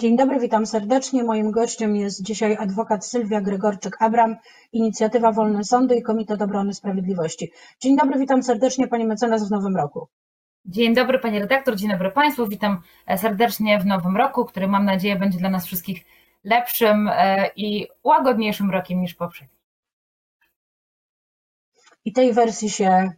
Dzień dobry, witam serdecznie. Moim gościem jest dzisiaj adwokat Sylwia Gregorczyk-Abram, Inicjatywa Wolne Sądy i Komitet Obrony Sprawiedliwości. Dzień dobry, witam serdecznie Pani Mecenas w Nowym Roku. Dzień dobry Pani Redaktor, dzień dobry Państwu. Witam serdecznie w Nowym Roku, który mam nadzieję będzie dla nas wszystkich lepszym i łagodniejszym rokiem niż poprzedni. I tej wersji się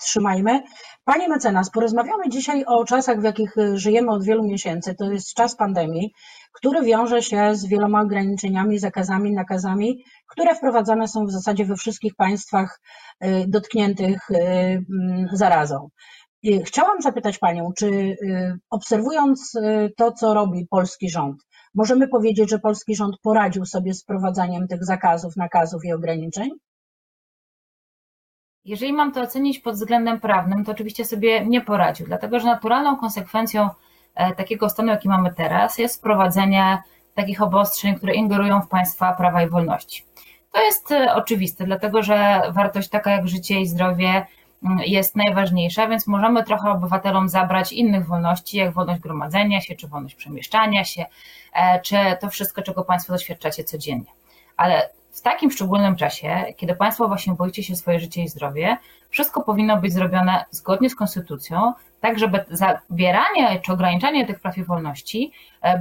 trzymajmy. Panie mecenas, porozmawiamy dzisiaj o czasach, w jakich żyjemy od wielu miesięcy. To jest czas pandemii, który wiąże się z wieloma ograniczeniami, zakazami, nakazami, które wprowadzane są w zasadzie we wszystkich państwach dotkniętych zarazą. Chciałam zapytać Panią, czy obserwując to, co robi polski rząd, możemy powiedzieć, że polski rząd poradził sobie z wprowadzaniem tych zakazów, nakazów i ograniczeń? Jeżeli mam to ocenić pod względem prawnym, to oczywiście sobie nie poradził, dlatego że naturalną konsekwencją takiego stanu, jaki mamy teraz, jest wprowadzenie takich obostrzeń, które ingerują w państwa prawa i wolności. To jest oczywiste, dlatego że wartość taka jak życie i zdrowie jest najważniejsza, więc możemy trochę obywatelom zabrać innych wolności, jak wolność gromadzenia się, czy wolność przemieszczania się, czy to wszystko, czego Państwo doświadczacie codziennie. Ale w takim szczególnym czasie, kiedy Państwo właśnie boicie się swoje życie i zdrowie, wszystko powinno być zrobione zgodnie z konstytucją, tak żeby zabieranie czy ograniczanie tych praw i wolności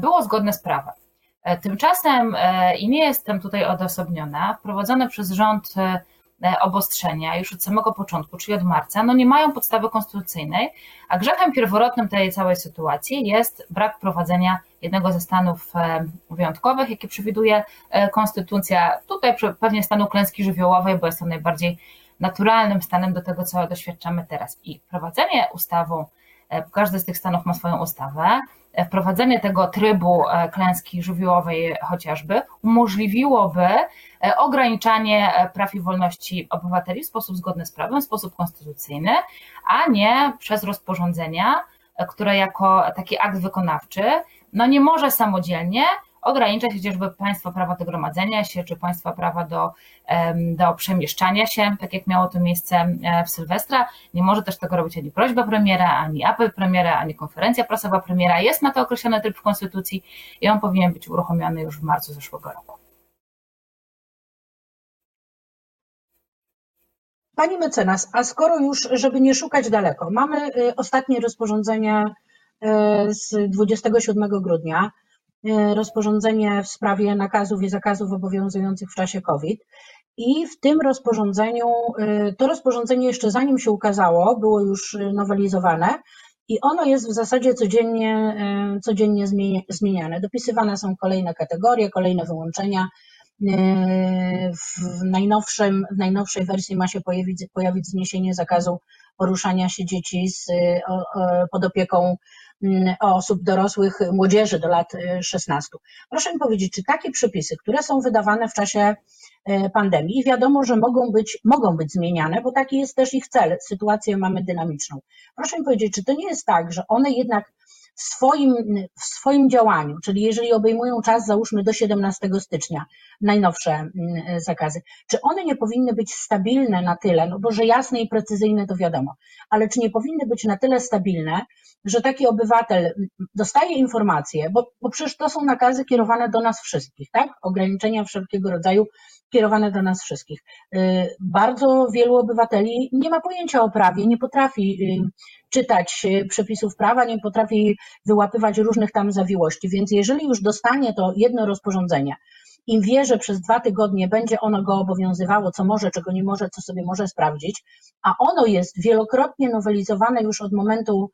było zgodne z prawem. Tymczasem, i nie jestem tutaj odosobniona, wprowadzone przez rząd obostrzenia już od samego początku, czyli od marca, nie mają podstawy konstytucyjnej, a grzechem pierworodnym tej całej sytuacji jest brak prowadzenia jednego ze stanów wyjątkowych, jakie przewiduje konstytucja, tutaj pewnie stanu klęski żywiołowej, bo jest to najbardziej naturalnym stanem do tego, co doświadczamy teraz. I prowadzenie ustawą, każdy z tych stanów ma swoją ustawę, wprowadzenie tego trybu klęski żywiołowej chociażby umożliwiłoby ograniczanie praw i wolności obywateli w sposób zgodny z prawem, w sposób konstytucyjny, a nie przez rozporządzenia, które jako taki akt wykonawczy nie może samodzielnie ograniczać chociażby państwa prawa do gromadzenia się, czy państwa prawa do przemieszczania się, tak jak miało to miejsce w Sylwestra. Nie może też tego robić ani prośba premiera, ani apel premiera, ani konferencja prasowa premiera. Jest na to określony tryb w Konstytucji i on powinien być uruchomiony już w marcu zeszłego roku. Pani mecenas, a skoro już, żeby nie szukać daleko, mamy ostatnie rozporządzenie z 27 grudnia, rozporządzenie w sprawie nakazów i zakazów obowiązujących w czasie COVID. I w tym rozporządzeniu, to rozporządzenie jeszcze zanim się ukazało, było już nowelizowane i ono jest w zasadzie codziennie zmieniane. Dopisywane są kolejne kategorie, kolejne wyłączenia. W najnowszej wersji ma się pojawić zniesienie zakazu poruszania się dzieci pod opieką osób dorosłych, młodzieży do lat 16. Proszę mi powiedzieć, czy takie przepisy, które są wydawane w czasie pandemii, wiadomo, że mogą być zmieniane, bo taki jest też ich cel, sytuację mamy dynamiczną. Proszę mi powiedzieć, czy to nie jest tak, że one jednak w swoim działaniu, czyli jeżeli obejmują czas, załóżmy do 17 stycznia, najnowsze zakazy, czy one nie powinny być stabilne na tyle, bo że jasne i precyzyjne to wiadomo, ale czy nie powinny być na tyle stabilne, że taki obywatel dostaje informacje, bo przecież to są nakazy kierowane do nas wszystkich, tak? Ograniczenia wszelkiego rodzaju kierowane do nas wszystkich. Bardzo wielu obywateli nie ma pojęcia o prawie, nie potrafi czytać przepisów prawa, nie potrafi wyłapywać różnych tam zawiłości, więc jeżeli już dostanie to jedno rozporządzenie, im wie, że przez 2 tygodnie będzie ono go obowiązywało, co może, czego nie może, co sobie może sprawdzić, a ono jest wielokrotnie nowelizowane już od momentu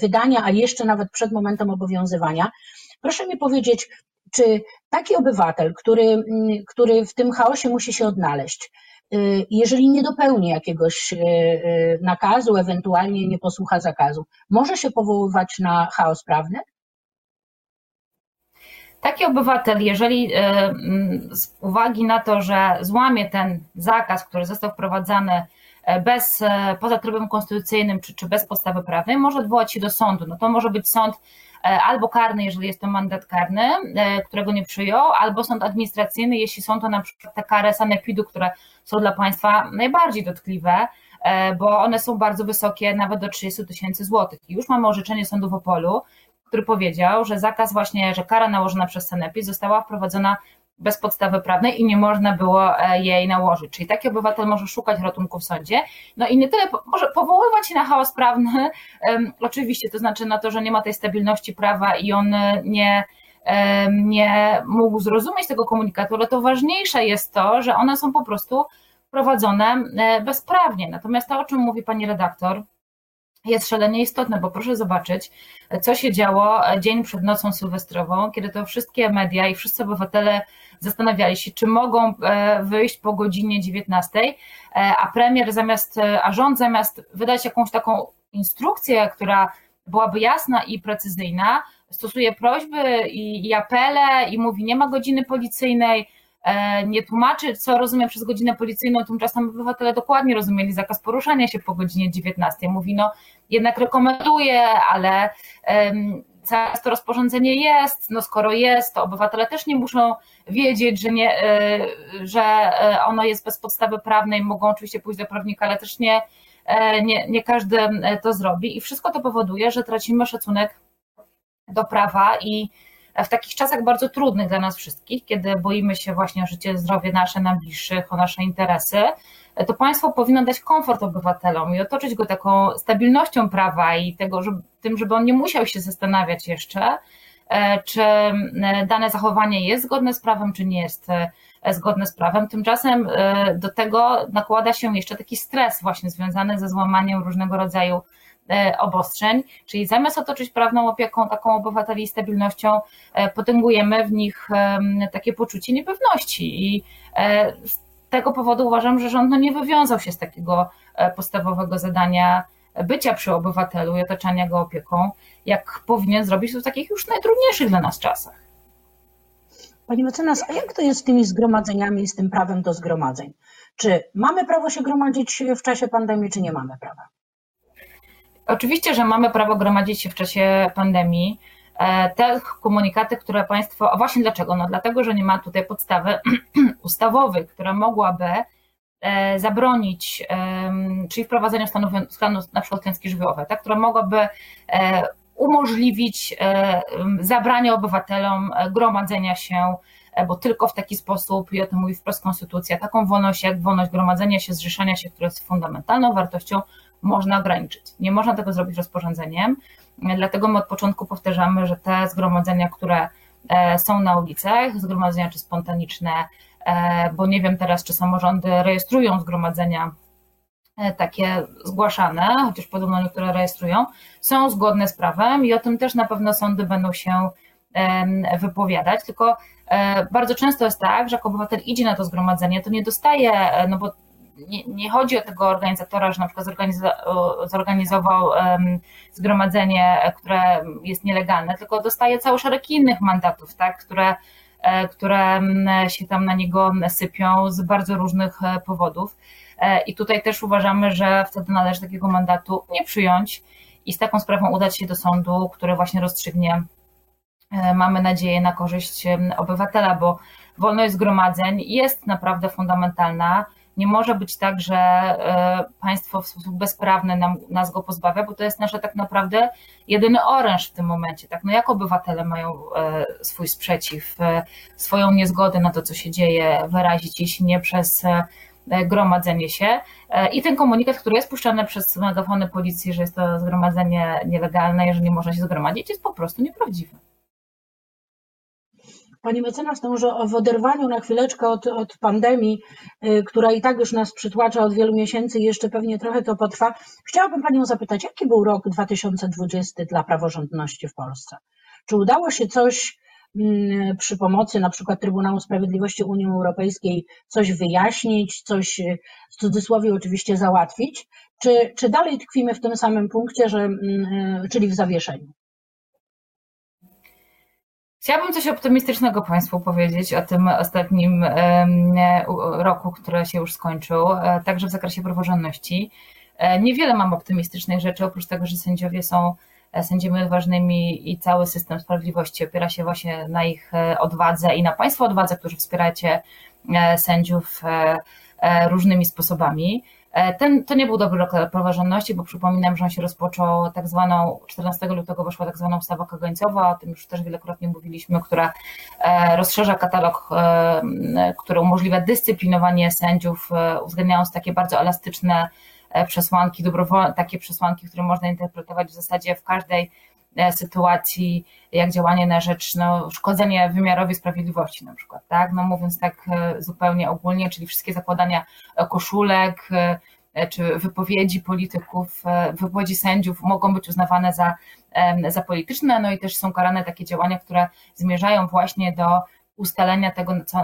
wydania, a jeszcze nawet przed momentem obowiązywania. Proszę mi powiedzieć, czy taki obywatel, który w tym chaosie musi się odnaleźć, jeżeli nie dopełni jakiegoś nakazu, ewentualnie nie posłucha zakazu, może się powoływać na chaos prawny? Taki obywatel, jeżeli z uwagi na to, że złamie ten zakaz, który został wprowadzany poza trybem konstytucyjnym czy bez podstawy prawnej, może odwołać się do sądu. To może być sąd albo karny, jeżeli jest to mandat karny, którego nie przyjął, albo sąd administracyjny, jeśli są to na przykład te kary sanepidu, które są dla państwa najbardziej dotkliwe, bo one są bardzo wysokie, nawet do 30 tysięcy złotych. I już mamy orzeczenie sądu w Opolu, który powiedział, że zakaz właśnie, że kara nałożona przez sanepid została wprowadzona bez podstawy prawnej i nie można było jej nałożyć. Czyli taki obywatel może szukać ratunku w sądzie. No i nie tyle, może powoływać się na chaos prawny, oczywiście, to znaczy na to, że nie ma tej stabilności prawa i on nie mógł zrozumieć tego komunikatu, ale to ważniejsze jest to, że one są po prostu prowadzone bezprawnie. Natomiast to, o czym mówi pani redaktor, jest szalenie istotne, bo proszę zobaczyć, co się działo dzień przed nocą sylwestrową, kiedy to wszystkie media i wszyscy obywatele zastanawiali się, czy mogą wyjść po godzinie 19, a premier rząd zamiast wydać jakąś taką instrukcję, która byłaby jasna i precyzyjna, stosuje prośby i apele i mówi, nie ma godziny policyjnej, nie tłumaczy, co rozumie przez godzinę policyjną, tymczasem obywatele dokładnie rozumieli zakaz poruszania się po godzinie 19. Mówi, no jednak rekomenduje, ale to rozporządzenie jest, no skoro jest, to obywatele też nie muszą wiedzieć, że ono jest bez podstawy prawnej, mogą oczywiście pójść do prawnika, ale też nie każdy to zrobi i wszystko to powoduje, że tracimy szacunek do prawa i w takich czasach bardzo trudnych dla nas wszystkich, kiedy boimy się właśnie o życie, zdrowie nasze, najbliższych, o nasze interesy, to państwo powinno dać komfort obywatelom i otoczyć go taką stabilnością prawa i tym, żeby on nie musiał się zastanawiać jeszcze, czy dane zachowanie jest zgodne z prawem, czy nie jest zgodne z prawem. Tymczasem do tego nakłada się jeszcze taki stres właśnie związany ze złamaniem różnego rodzaju obostrzeń, czyli zamiast otoczyć prawną opieką taką obywateli i stabilnością, potęgujemy w nich takie poczucie niepewności i z tego powodu uważam, że rząd nie wywiązał się z takiego podstawowego zadania bycia przy obywatelu i otaczania go opieką, jak powinien zrobić to w takich już najtrudniejszych dla nas czasach. Pani mecenas, a jak to jest z tymi zgromadzeniami, z tym prawem do zgromadzeń? Czy mamy prawo się gromadzić w czasie pandemii, czy nie mamy prawa? Oczywiście, że mamy prawo gromadzić się w czasie pandemii. Te komunikaty, które państwo... A właśnie dlaczego? No dlatego, że nie ma tutaj podstawy ustawowej, która mogłaby zabronić, czyli wprowadzenia stanu na przykład klęski żywiołowej, tak, która mogłaby umożliwić zabranie obywatelom gromadzenia się, bo tylko w taki sposób, i o tym mówi wprost Konstytucja, taką wolność jak wolność gromadzenia się, zrzeszania się, która jest fundamentalną wartością, można ograniczyć. Nie można tego zrobić rozporządzeniem, dlatego my od początku powtarzamy, że te zgromadzenia, które są na ulicach, zgromadzenia czy spontaniczne, bo nie wiem teraz, czy samorządy rejestrują zgromadzenia takie zgłaszane, chociaż podobno niektóre rejestrują, są zgodne z prawem i o tym też na pewno sądy będą się wypowiadać, tylko bardzo często jest tak, że jak obywatel idzie na to zgromadzenie, to nie dostaje, no bo nie chodzi o tego organizatora, że na przykład zorganizował zgromadzenie, które jest nielegalne, tylko dostaje cały szereg innych mandatów, tak, które się tam na niego sypią z bardzo różnych powodów. I tutaj też uważamy, że wtedy należy takiego mandatu nie przyjąć i z taką sprawą udać się do sądu, który właśnie rozstrzygnie, mamy nadzieję, na korzyść obywatela, bo wolność zgromadzeń jest naprawdę fundamentalna. Nie może być tak, że państwo w sposób bezprawny nas go pozbawia, bo to jest nasze tak naprawdę jedyny oręż w tym momencie. Tak? No jak obywatele mają swój sprzeciw, swoją niezgodę na to, co się dzieje, wyrazić, jeśli nie przez gromadzenie się? I ten komunikat, który jest puszczany przez megafony policji, że jest to zgromadzenie nielegalne, jeżeli nie można się zgromadzić, jest po prostu nieprawdziwy. Pani mecenas, to może w oderwaniu na chwileczkę od pandemii, która i tak już nas przytłacza od wielu miesięcy i jeszcze pewnie trochę to potrwa, chciałabym Panią zapytać, jaki był rok 2020 dla praworządności w Polsce? Czy udało się coś przy pomocy na przykład Trybunału Sprawiedliwości Unii Europejskiej coś wyjaśnić, coś w cudzysłowie oczywiście załatwić? Czy dalej tkwimy w tym samym punkcie, czyli w zawieszeniu? Chciałabym coś optymistycznego Państwu powiedzieć o tym ostatnim roku, który się już skończył, także w zakresie praworządności. Niewiele mam optymistycznych rzeczy, oprócz tego, że sędziowie są sędziami odważnymi i cały system sprawiedliwości opiera się właśnie na ich odwadze i na Państwa odwadze, którzy wspieracie sędziów różnymi sposobami. To nie był dobry rok praworządności, bo przypominam, że on się rozpoczął tak zwaną, 14 lutego weszła tak zwana ustawa kagańcowa, o tym już też wielokrotnie mówiliśmy, która rozszerza katalog, który umożliwia dyscyplinowanie sędziów, uwzględniając takie bardzo elastyczne przesłanki, dobrowolne, takie przesłanki, które można interpretować w zasadzie w każdej sytuacji, jak działanie na rzecz, szkodzenie wymiarowi sprawiedliwości na przykład, tak? Mówiąc tak zupełnie ogólnie, czyli wszystkie zakładania koszulek czy wypowiedzi polityków, wypowiedzi sędziów mogą być uznawane za polityczne, i też są karane takie działania, które zmierzają właśnie do ustalenia tego, co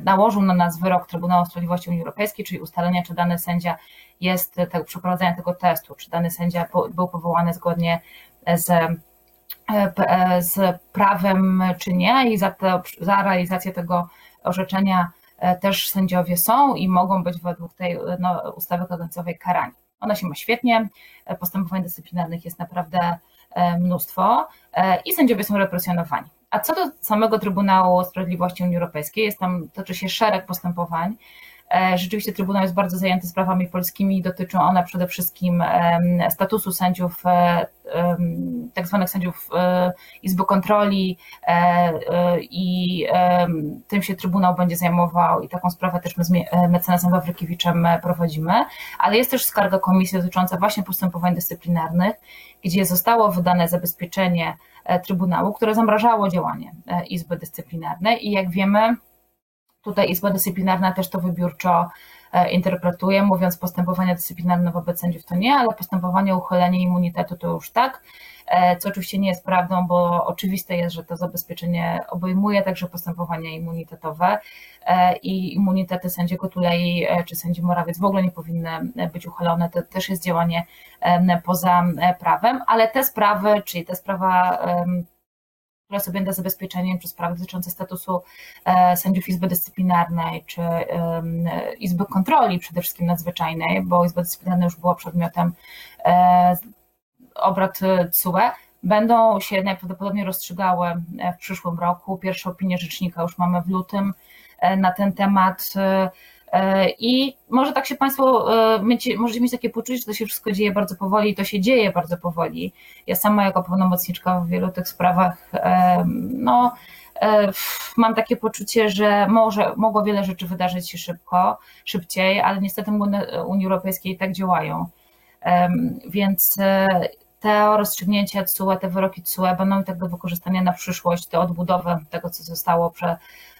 nałożył na nas wyrok Trybunału Sprawiedliwości Unii Europejskiej, czyli ustalenia, czy dany sędzia jest, przeprowadzenia tego testu, czy dany sędzia był powołany zgodnie z prawem, czy nie, i za realizację tego orzeczenia też sędziowie są i mogą być według tej ustawy kagańcowej karani. Ona się ma świetnie, postępowań dyscyplinarnych jest naprawdę mnóstwo i sędziowie są represjonowani. A co do samego Trybunału Sprawiedliwości Unii Europejskiej, toczy się szereg postępowań. Rzeczywiście Trybunał jest bardzo zajęty sprawami polskimi i dotyczą one przede wszystkim statusu sędziów, tak zwanych sędziów Izby Kontroli, i tym się Trybunał będzie zajmował i taką sprawę też my z mecenasem Wawrykiewiczem prowadzimy, ale jest też skarga komisji dotycząca właśnie postępowań dyscyplinarnych, gdzie zostało wydane zabezpieczenie Trybunału, które zamrażało działanie Izby Dyscyplinarnej i jak wiemy, tutaj Izba Dyscyplinarna też to wybiórczo interpretuje, mówiąc postępowania dyscyplinarne wobec sędziów to nie, ale postępowanie o uchylenie immunitetu to już tak, co oczywiście nie jest prawdą, bo oczywiste jest, że to zabezpieczenie obejmuje także postępowania immunitetowe i immunitety sędziego Tulei czy sędzi Morawiec w ogóle nie powinny być uchylone, to też jest działanie poza prawem, ale te sprawy, czyli ta sprawa, które są objęte zabezpieczeniem, czy sprawy dotyczące statusu sędziów Izby Dyscyplinarnej, czy Izby Kontroli przede wszystkim nadzwyczajnej, bo Izba Dyscyplinarna już była przedmiotem obrad TSUE, będą się najprawdopodobniej rozstrzygały w przyszłym roku. Pierwsze opinie rzecznika już mamy w lutym na ten temat. I może tak się Państwo, możecie mieć takie poczucie, że to się wszystko dzieje bardzo powoli i to się dzieje bardzo powoli. Ja sama jako pełnomocniczka w wielu tych sprawach mam takie poczucie, że mogło wiele rzeczy wydarzyć się szybciej, ale niestety Unii Europejskiej tak działają. Więc te rozstrzygnięcia TSUE, te wyroki TSUE będą i tak do wykorzystania na przyszłość, do odbudowy tego, co zostało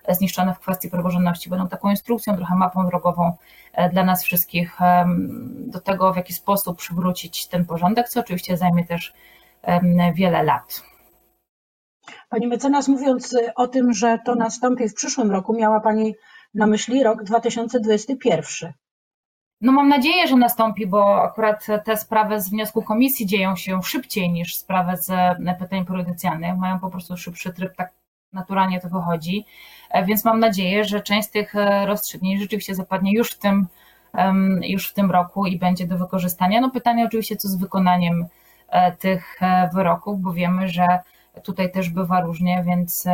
zniszczone w kwestii praworządności, będą taką instrukcją, trochę mapą drogową dla nas wszystkich do tego, w jaki sposób przywrócić ten porządek, co oczywiście zajmie też wiele lat. Pani mecenas, mówiąc o tym, że to nastąpi w przyszłym roku, miała Pani na myśli rok 2021. Mam nadzieję, że nastąpi, bo akurat te sprawy z wniosku komisji dzieją się szybciej niż sprawy z pytań prejudycjalnych, mają po prostu szybszy tryb, tak naturalnie to wychodzi, więc mam nadzieję, że część z tych rozstrzygnięć rzeczywiście zapadnie już w tym roku i będzie do wykorzystania. Pytanie oczywiście, co z wykonaniem tych wyroków, bo wiemy, że tutaj też bywa różnie, więc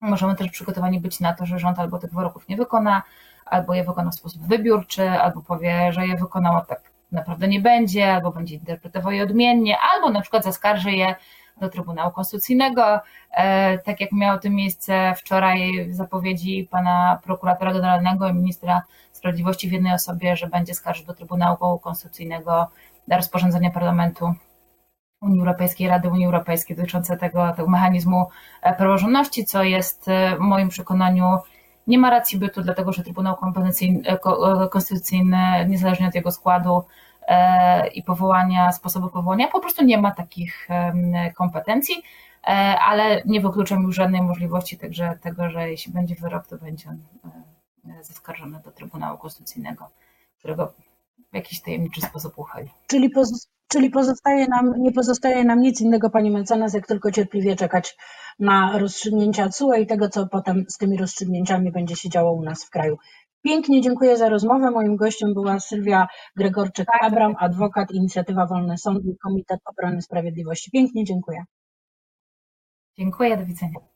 możemy też przygotowani być na to, że rząd albo tych wyroków nie wykona, albo je wykona w sposób wybiórczy, albo powie, że je wykonał, tak naprawdę nie będzie, albo będzie interpretował je odmiennie, albo na przykład zaskarży je do Trybunału Konstytucyjnego, tak jak miało to miejsce wczoraj w zapowiedzi pana prokuratora generalnego i ministra sprawiedliwości w jednej osobie, że będzie skarżył do Trybunału Konstytucyjnego rozporządzenie Parlamentu Unii Europejskiej, Rady Unii Europejskiej dotyczące tego mechanizmu praworządności, co jest w moim przekonaniu nie ma racji bytu, dlatego że Trybunał Konstytucyjny, niezależnie od jego składu i powołania, sposobu powołania, po prostu nie ma takich kompetencji, ale nie wykluczam już żadnej możliwości tego, że jeśli będzie wyrok, to będzie on zaskarżony do Trybunału Konstytucyjnego, którego w jakiś tajemniczy sposób uchyli. Czyli nie pozostaje nam nic innego, Pani mecenas, jak tylko cierpliwie czekać na rozstrzygnięcia TSUE i tego, co potem z tymi rozstrzygnięciami będzie się działo u nas w kraju. Pięknie dziękuję za rozmowę. Moim gościem była Sylwia Gregorczyk-Abram, adwokat, Inicjatywa Wolne Sądy, Komitet Obrony Sprawiedliwości. Pięknie dziękuję. Dziękuję, do widzenia.